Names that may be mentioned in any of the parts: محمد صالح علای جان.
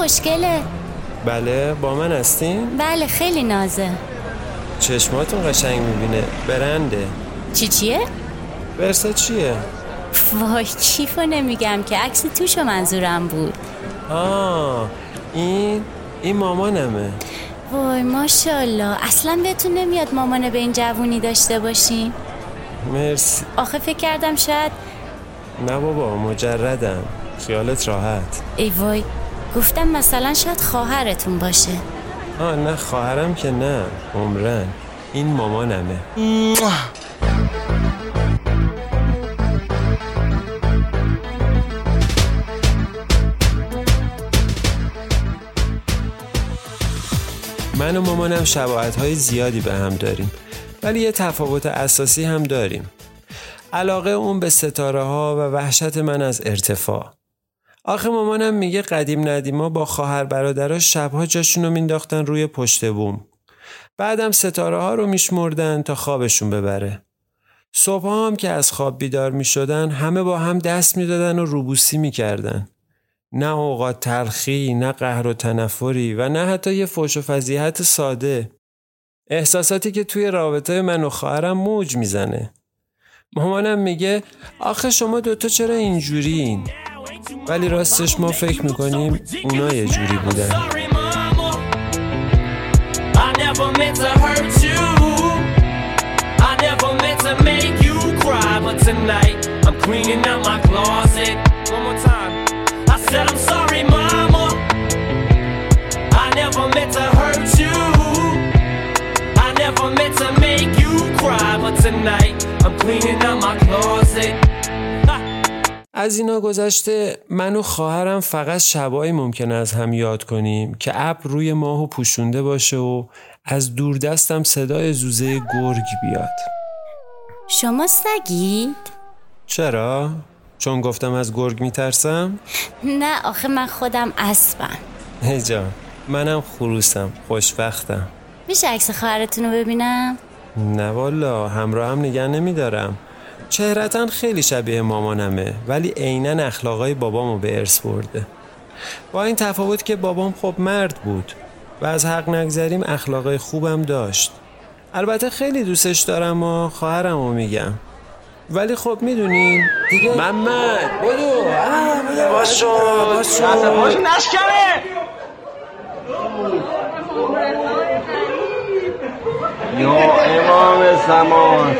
خوشگله. بله با من هستین؟ بله خیلی نازه. چشماتون قشنگ میبینه، برنده. چیه؟ برسه چیه؟ وای چیفو نمیگم که، عکس توشو منظورم بود. آه این مامانمه. وای ماشاءالله، اصلا بهتون نمیاد مامانه به این جوونی داشته باشین. مرسی. آخه فکر کردم شاید. نه بابا مجردم، خیالت راحت. ای وای گفتم مثلا شاید خواهرتون باشه. آه نه خواهرم که نه، عمرن. این مامانمه. من و مامانم شباهت‌های زیادی به هم داریم، ولی یه تفاوت اساسی هم داریم. علاقه اون به ستاره ها و وحشت من از ارتفاع. آخه مامانم میگه قدیم ندیما با خواهر برادراش شبها جاشون رو مینداختن روی پشت بوم، بعدم ستاره ها رو میشمردن تا خوابشون ببره. صبحا هم که از خواب بیدار میشدن همه با هم دست میدادن و روبوسی میکردن. نه اوقات تلخی، نه قهر و تنفری و نه حتی یه فحش و فضیحت ساده. احساساتی که توی رابطه من و خواهرم موج میزنه. مامانم میگه آخه شما دوتا چرا اینجورین؟ ولی راستش ما فکر میکنیم اونا یه جوری بودن. Said I'm sorry mama, I never meant to hurt you, I never meant to make you cry, but tonight I'm cleaning out my closet. از اینا گذشته من و خواهرم فقط شبایی ممکنه از هم یاد کنیم که ابروی ماهو پوشونده باشه و از دور دستم صدای زوزه گرگ بیاد. شما سگید؟ چرا؟ چون گفتم از گرگ میترسم؟ نه آخه من خودم اسبم. ای جان منم خروسم، خوشبختم. میشه عکس خواهرتون رو ببینم؟ نه والا همراه هم نگه نمیدارم. چهرتن خیلی شبیه مامانمه ولی عیناً اخلاقای بابامو به ارث برده، با این تفاوت که بابام خب مرد بود و از حق نگذریم اخلاقای خوبم داشت. البته خیلی دوستش دارم و خواهرمو میگم، ولی خب میدونین دیگه. محمد بودو باشو عصبانی نشکنه. یا امام زمان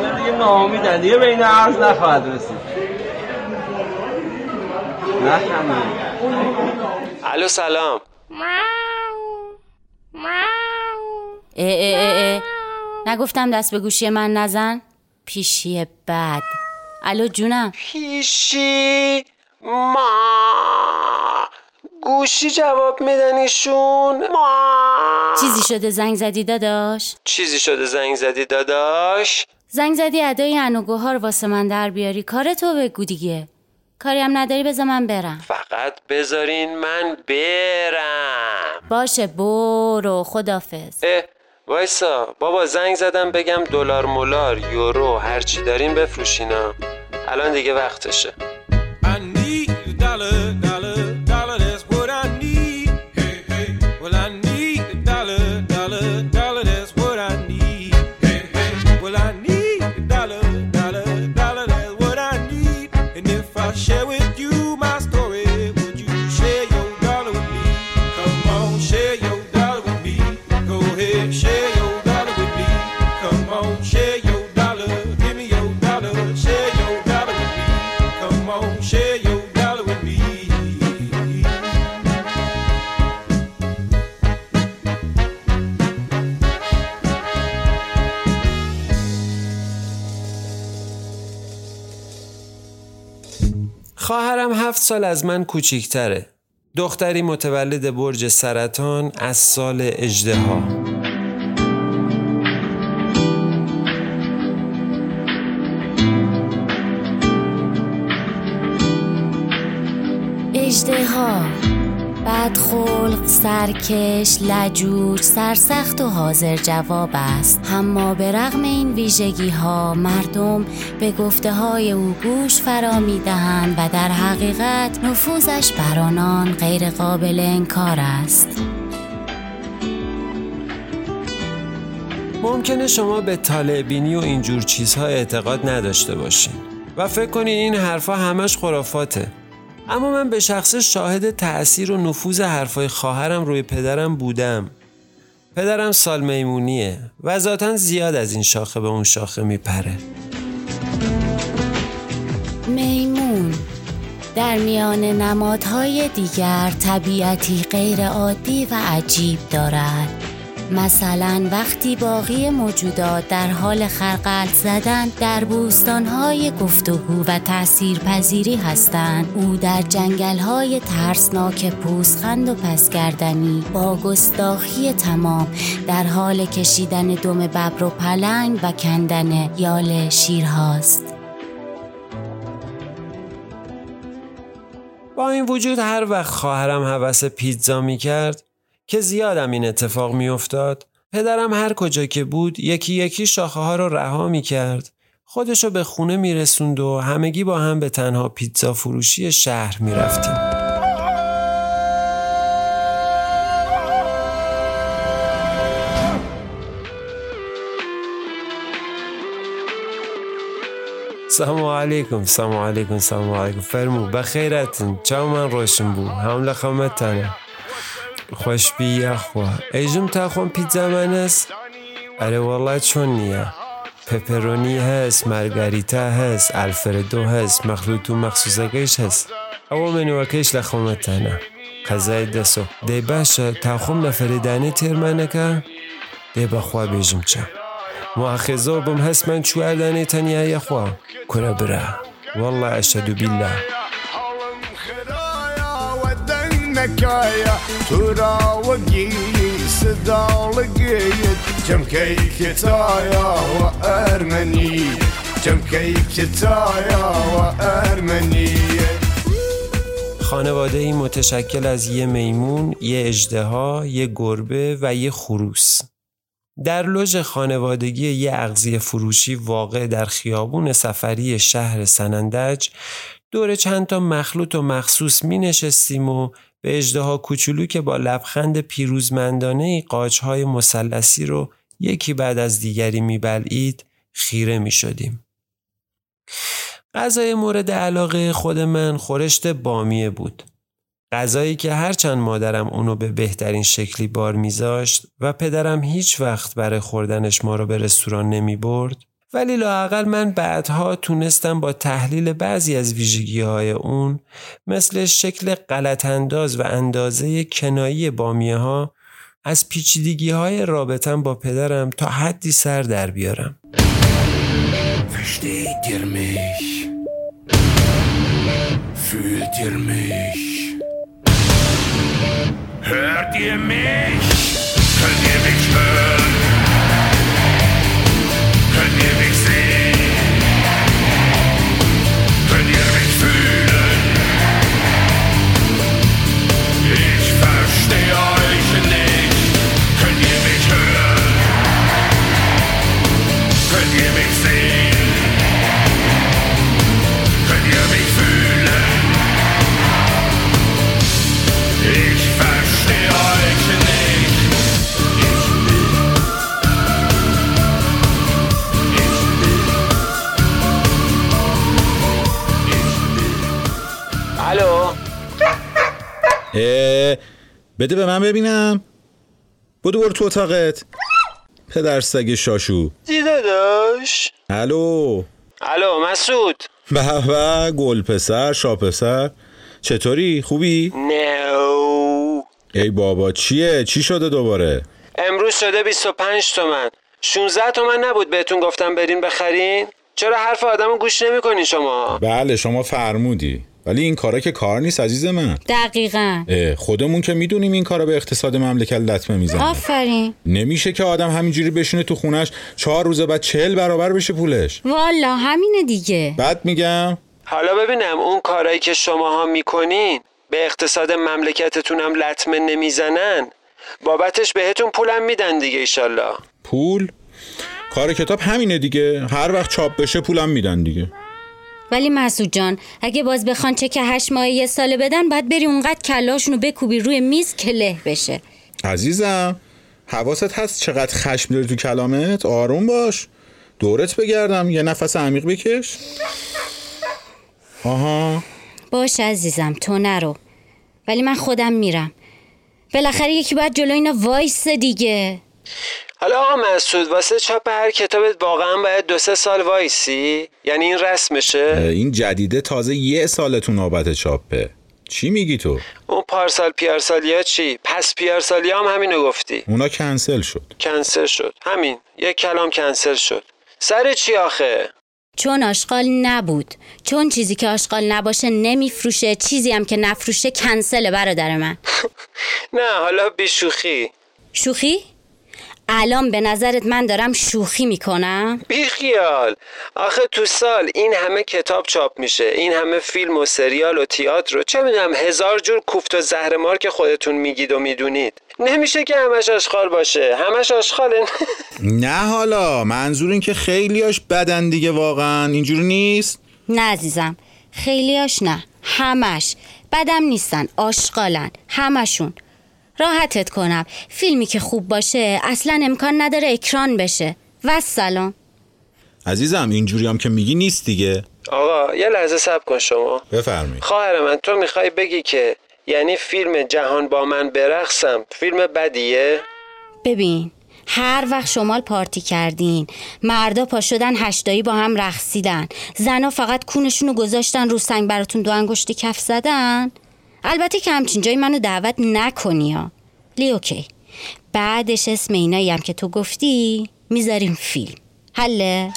اون دیگه ناامیدن، دیگه به این عرض نخواهد رسید. نخنده. الو سلام. اه نگفتم دست به گوشی من نزن؟ پیشی بد. الو جونم. پیشی ما گوشی جواب میدنشون. چیزی شده زنگ زدی داداش؟ زنگ زدی ادای انوگوها رو واسه من در بیاری، کارتو بگو دیگه. کاری هم نداری بذار من برم. فقط بذارین من برم. باشه برو خدافظ. وایسا بابا زنگ زدم بگم دلار مولار یورو هرچی دارین بفروشینا، الان دیگه وقتشه. خواهرم 7 سال از من کوچیک‌تره. دختری متولد برج سرطان از سال اژدها. اژدها بدخلق، سرکش، لجوج، سرسخت و حاضر جواب است. اما به رغم این ویژگی ها مردم به گفته های او گوش فرا می دهند و در حقیقت نفوذش بر آنان غیر قابل انکار است. ممکنه شما به طالع بینی و اینجور چیزها اعتقاد نداشته باشین و فکر کنی این حرفا همش خرافاته. اما من به شخص شاهد تأثیر و نفوذ حرفای خواهرم روی پدرم بودم. پدرم سال میمونیه و ذاتاً زیاد از این شاخه به اون شاخه میپره. میمون در میان نمادهای دیگر طبیعتی غیر عادی و عجیب دارد. مثلا وقتی باقی موجودات در حال خلقت زدن در بوستان‌های گفتگو و تأثیرپذیری هستند، او در جنگل‌های ترسناک پوزخند و پسگردنی با گستاخی تمام در حال کشیدن دم ببر و پلنگ و کندن یال شیرهاست. با این وجود هر وقت خواهرم هوس پیتزا می‌کرد که زیادم این اتفاق می افتاد، پدرم هر کجا که بود یکی یکی شاخه ها رو رها می کرد، خودشو به خونه می رسوند و همگی با هم به تنها پیتزا فروشی شهر می رفتیم. سلام علیکم، سلام علیکم، سلام علیکم، فرمو بخیرتن، چاو من روشن بود، حمله خامتنه خوش بی اخوه ایجم تا خون پیتزا من هست؟ اره والله چون نیه، پپرونی هست، مارگاریتا هست، الفردو هست، مخلوط و مخصوصگیش هست، اما منوکیش لخومت هنه قضای دستو دی باشه تا خون نفردانه تیر منه که دی بخواه بیجم چه مؤخذو بم هست من چو اردانه تنیه یخواه کره بره والله اشهدو بالله نکایا تو را وگی صدالگیت چم کیکتایا و ارمنی چم کیکتایا و ارمنی. خانواده این متشکل از یه میمون، یه اژدها، یه گربه و یه خروس. در لوژ خانوادگی یه اغذیه فروشی واقع در خیابون سفری شهر سنندج دور چند تا مخلوط و مخصوص می نشستیم و به اژدها کوچولو که با لبخند پیروزمندانه قاچهای مثلثی رو یکی بعد از دیگری می‌بلعید خیره می‌شدیم. غذای مورد علاقه خود من خورشت بامیه بود. غذایی که هرچند مادرم اونو به بهترین شکلی بار می‌ذاشت و پدرم هیچ وقت برای خوردنش ما رو به رستوران نمی‌برد، ولی لااقل من بعدها تونستم با تحلیل بعضی از ویژگی‌های اون مثل شکل غلط‌انداز و اندازه کنایی بامیه‌ها از پیچیدگی‌های رابطه‌ام با پدرم تا حدی سر در بیارم. Versteht ihr mich? Fühlt ihr mich? Hört ihr mich? Könnt ihr mich hören? Könnt ihr mich sehen? Könnt ihr mich fühlen? Ich verstehe euch nicht. Könnt ihr mich hören? Könnt ihr mich sehen? Könnt ihr mich fühlen? Ich verstehe euch nicht. الو بده به من ببینم، بدو برو تو اتاقت پدر سگ شاشو. دیده داش. الو الو مسعود. به به گل پسر شا پسر، چطوری؟ خوبی؟ نو ای بابا چیه؟ چی شده دوباره؟ امروز شده 25 تومن. 16 تومن نبود بهتون گفتم برین بخرین؟ چرا حرف آدمو گوش نمی‌کنین شما؟ بله شما فرمودی، ولی این کارا که کار نیست عزیز من. دقیقاً. خودمون که میدونیم این کارا به اقتصاد مملکت لطمه میزنه. آفرین. نمیشه که آدم همینجوری بشینه تو خونش 4 روز بعد 40 برابر بشه پولش. والا همینه دیگه. بعد میگم حالا ببینم اون کارایی که شماها میکنین به اقتصاد مملکتتونم لطمه نمیزنن، بابتش بهتون پولم میدن دیگه ایشالله. پول؟ کار کتاب همینه دیگه، هر وقت چاپ بشه پولم میدن دیگه. ولی مسعود جان اگه باز بخوان چک 8 ماهه یه ساله بدن، باید بری اونقدر کلاشونو بکوبی روی میز که له بشه. عزیزم حواست هست چقدر خشم داری تو کلامت؟ آروم باش، دورت بگردم، یه نفس عمیق بکش. آها باش عزیزم، تو نرو، ولی من خودم میرم. بالاخره یکی باید جلوی اینا وایسه دیگه. حالا آقا مسعود، واسه چاپ هر کتابت واقعا باید 2-3 سال وایسی؟ یعنی این رسمشه؟ این جدیده تازه 1 سالتون نوبت چاپه. چی میگی تو؟ اون پارسال پیارسالیا چی؟ پس پیارسالیا هم همینو گفتی. اونا کنسل شد. کنسل شد. همین، یک کلام کنسل شد. سر چی آخه؟ چون آشغال نبود. چون چیزی که آشغال نباشه نمیفروشه، چیزی هم که نفروشه کنسله برادر من. نه حالا بی شوخی. شوخی؟ الان به نظرت من دارم شوخی میکنم؟ بیخیال، آخه تو سال این همه کتاب چاپ میشه، این همه فیلم و سریال و تئاتر و چه میدونم هزار جور کوفت و زهرمار که خودتون میگید و میدونید. نمیشه که همش آشغال باشه، همش آشغاله. نه حالا منظور این که خیلیاش بدن دیگه، واقعا اینجور نیست؟ نه عزیزم خیلیاش نه، همش بدم نیستن، آشغالن همشون. راحتت کنم، فیلمی که خوب باشه اصلا امکان نداره اکران بشه. و سلام عزیزم، اینجوری هم که میگی نیست دیگه. آقا یه لحظه صبر کن شما. بفرمایید خواهر من، تو میخوای بگی که یعنی فیلم جهان با من برقصم فیلم بدیه؟ ببین هر وقت شمال پارتی کردین، مردا پا شدن هشتایی با هم رقصیدن، زنا فقط کونشونو گذاشتن رو سنگ براتون 2 انگشتی کف زدن. البته که همچین جایی منو دعوت نکنی ها. لی اوکی، بعدش اسم اینایی هم که تو گفتی میذاریم فیلم. حله؟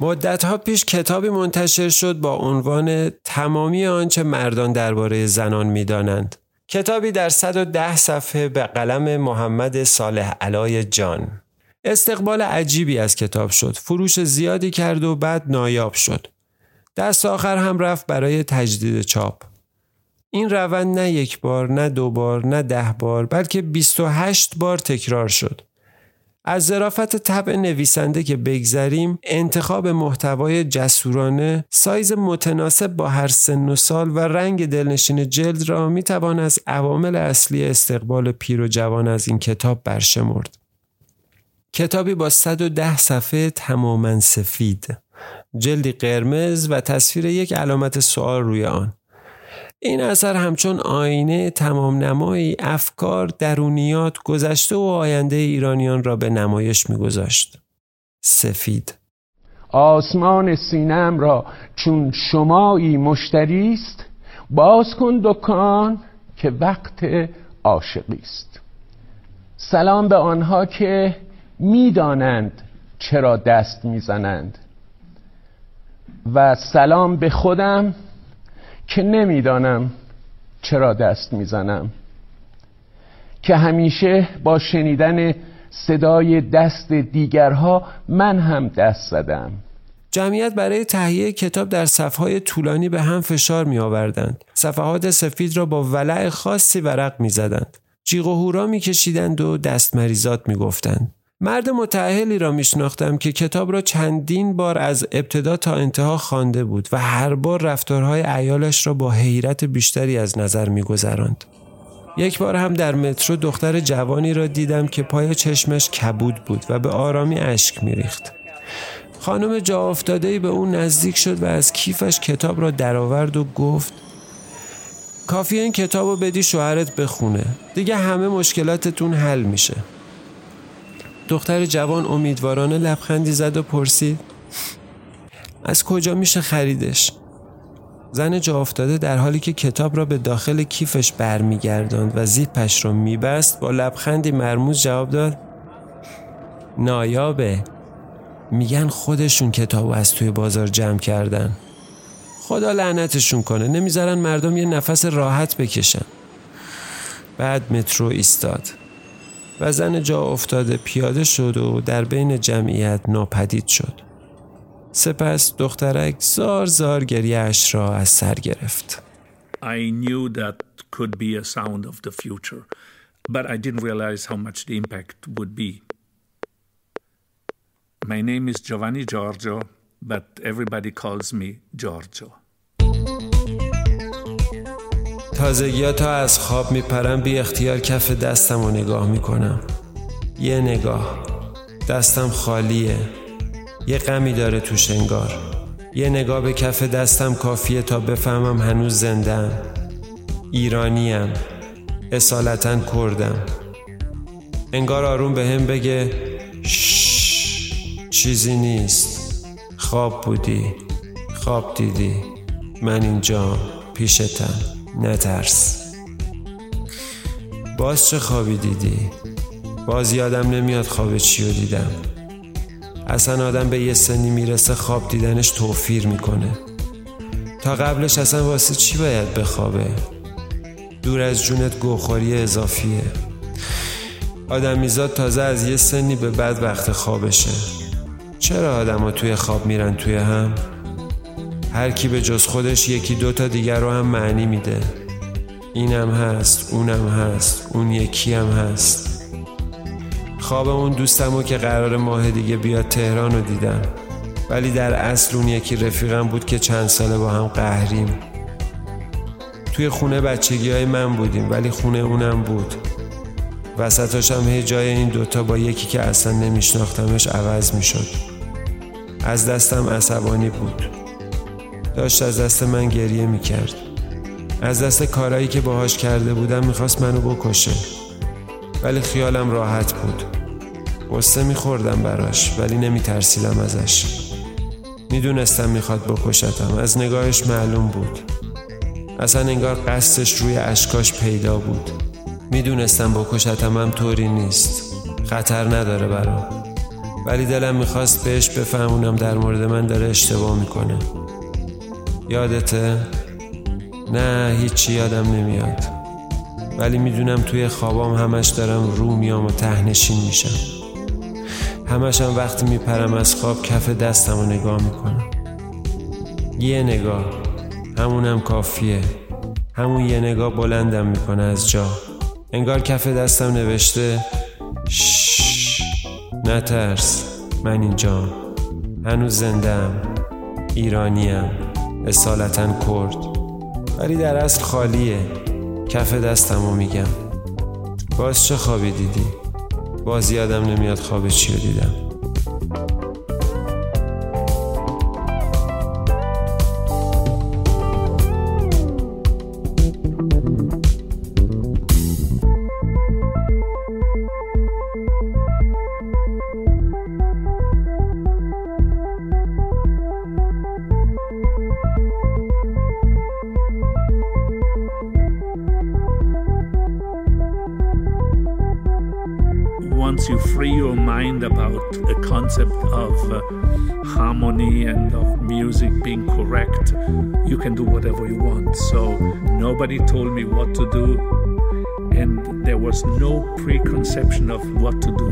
مدت‌ها پیش کتابی منتشر شد با عنوان تمامی آنچه مردان درباره زنان می‌دانند. کتابی در 110 صفحه به قلم محمد صالح علای جان. استقبال عجیبی از کتاب شد. فروش زیادی کرد و بعد نایاب شد. دست آخر هم رفت برای تجدید چاپ. این روند نه 1 بار، نه 2 بار، نه 10 بار، بلکه 28 بار تکرار شد. از ظرافت طبع نویسنده که بگذریم، انتخاب محتوای جسورانه، سایز متناسب با هر سن و سال و رنگ دلنشین جلد را میتوان از عوامل اصلی استقبال پیر و جوان از این کتاب برشمرد. کتابی با 110 صفحه تماما سفید، جلدی قرمز و تصویر یک علامت سوال روی آن. این اثر همچون آینه تمام نمایی افکار، درونیات، گذشته و آینده ایرانیان را به نمایش می‌گذاشت. سفید. آسمان سینم را چون شمایی مشتری است، باز کن دکان که وقت عاشقی است. سلام به آنها که می‌دانند چرا دست می‌زنند و سلام به خودم که نمیدانم چرا دست میزنم، که همیشه با شنیدن صدای دست دیگرها من هم دست زدم. جمعیت برای تهیه کتاب در صفحات طولانی به هم فشار می آوردند. صفحات سفید را با ولع خاصی ورق می زدند. جیغ و هورا می کشیدند و دست مریضات می گفتند. مرد متأهلی را می شناختم که کتاب را چندین بار از ابتدا تا انتها خوانده بود و هر بار رفتارهای عیالش را با حیرت بیشتری از نظر می گذراند. یک بار هم در مترو دختر جوانی را دیدم که پای چشمش کبود بود و به آرامی اشک می ریخت. خانم جا افتاده‌ای به اون نزدیک شد و از کیفش کتاب را درآورد و گفت کافیه این کتاب رو بدی شوهرت بخونه، دیگه همه مشکلاتتون حل میشه. دختر جوان امیدوارانه لبخندی زد و پرسید از کجا میشه خریدش؟ زن جا افتاده در حالی که کتاب را به داخل کیفش برمیگرداند و زیپش را میبست با لبخندی مرموز جواب داد نایابه، میگن خودشون کتابو از توی بازار جمع کردن. خدا لعنتشون کنه، نمیذارن مردم یه نفس راحت بکشن. بعد مترو ایستاد و زن جا افتاده پیاده شد و در بین جمعیت ناپدید شد. سپس دخترک زار زار گریه‌اش را از سر گرفت. I knew that could be a sound of the future, but I didn't realize how much the impact would be. My name is Giovanni Giorgio, but everybody calls me Giorgio. تازگی تا از خواب میپرم بی اختیار کف دستم رو نگاه میکنم. یه نگاه. دستم خالیه. یه غمی داره توش انگار. یه نگاه به کف دستم کافیه تا بفهمم هنوز زنده‌ام. ایرانیم. اصالتاً کردم. انگار آروم بهم بگه چیزی نیست، خواب بودی، خواب دیدی، من اینجا پیشتم، نترس. باز چه خوابی دیدی؟ باز یادم نمیاد خواب چی رو دیدم. اصلا آدم به یه سنی میرسه خواب دیدنش توفیر میکنه. تا قبلش اصلا واسه چی باید بخوابه؟ دور از جونت گوخوری اضافیه. آدمیزاد تازه از یه سنی به بعد وقت خوابشه. چرا آدم ها توی خواب میرن توی هم؟ هر کی به جز خودش یکی دوتا دیگر رو هم معنی میده. اینم هست، اونم هست، اون یکی هم هست. خواب اون دوستمو که قرار ماه دیگه بیاد تهران رو دیدم، ولی در اصل اون یکی رفیقم بود که چند ساله با هم قهریم. توی خونه بچگی های من بودیم، ولی خونه اونم بود. وسطاش هم هی جای این دوتا با یکی که اصلا نمیشناختمش عوض میشد. از دستم عصبانی بود. داشت از دست من گریه میکرد. از دست کارایی که باهاش کرده بودم میخواست منو بکشه. ولی خیالم راحت بود. قصه میخوردم براش ولی نمیترسیدم ازش. میدونستم میخواد بکشتم. از نگاهش معلوم بود. اصلا انگار قصدش روی اشکاش پیدا بود. میدونستم بکشتم هم طوری نیست. خطر نداره برام. ولی دلم میخواست بهش بفهمونم در مورد من داره اشتباه میکنه. یادته؟ نه هیچی یادم نمیاد، ولی میدونم توی خوابام همش دارم رو میام و تهنشین میشم. همشم وقتی میپرم از خواب کف دستم رو نگاه میکنم. یه نگاه، همونم کافیه. همون یه نگاه بلندم میکنه از جا. انگار کف دستم نوشته نترس، من اینجام، هنوز زندم، ایرانیم، اصالتاً کرد، ولی در اصل خالیه. کف دستم رو میگم باز چه خوابی دیدی؟ باز یادم نمیاد خواب چی رو دیدم. Once you free your mind about the concept of harmony and of music being correct, you can do whatever you want. So nobody told me what to do, and there was no preconception of what to do.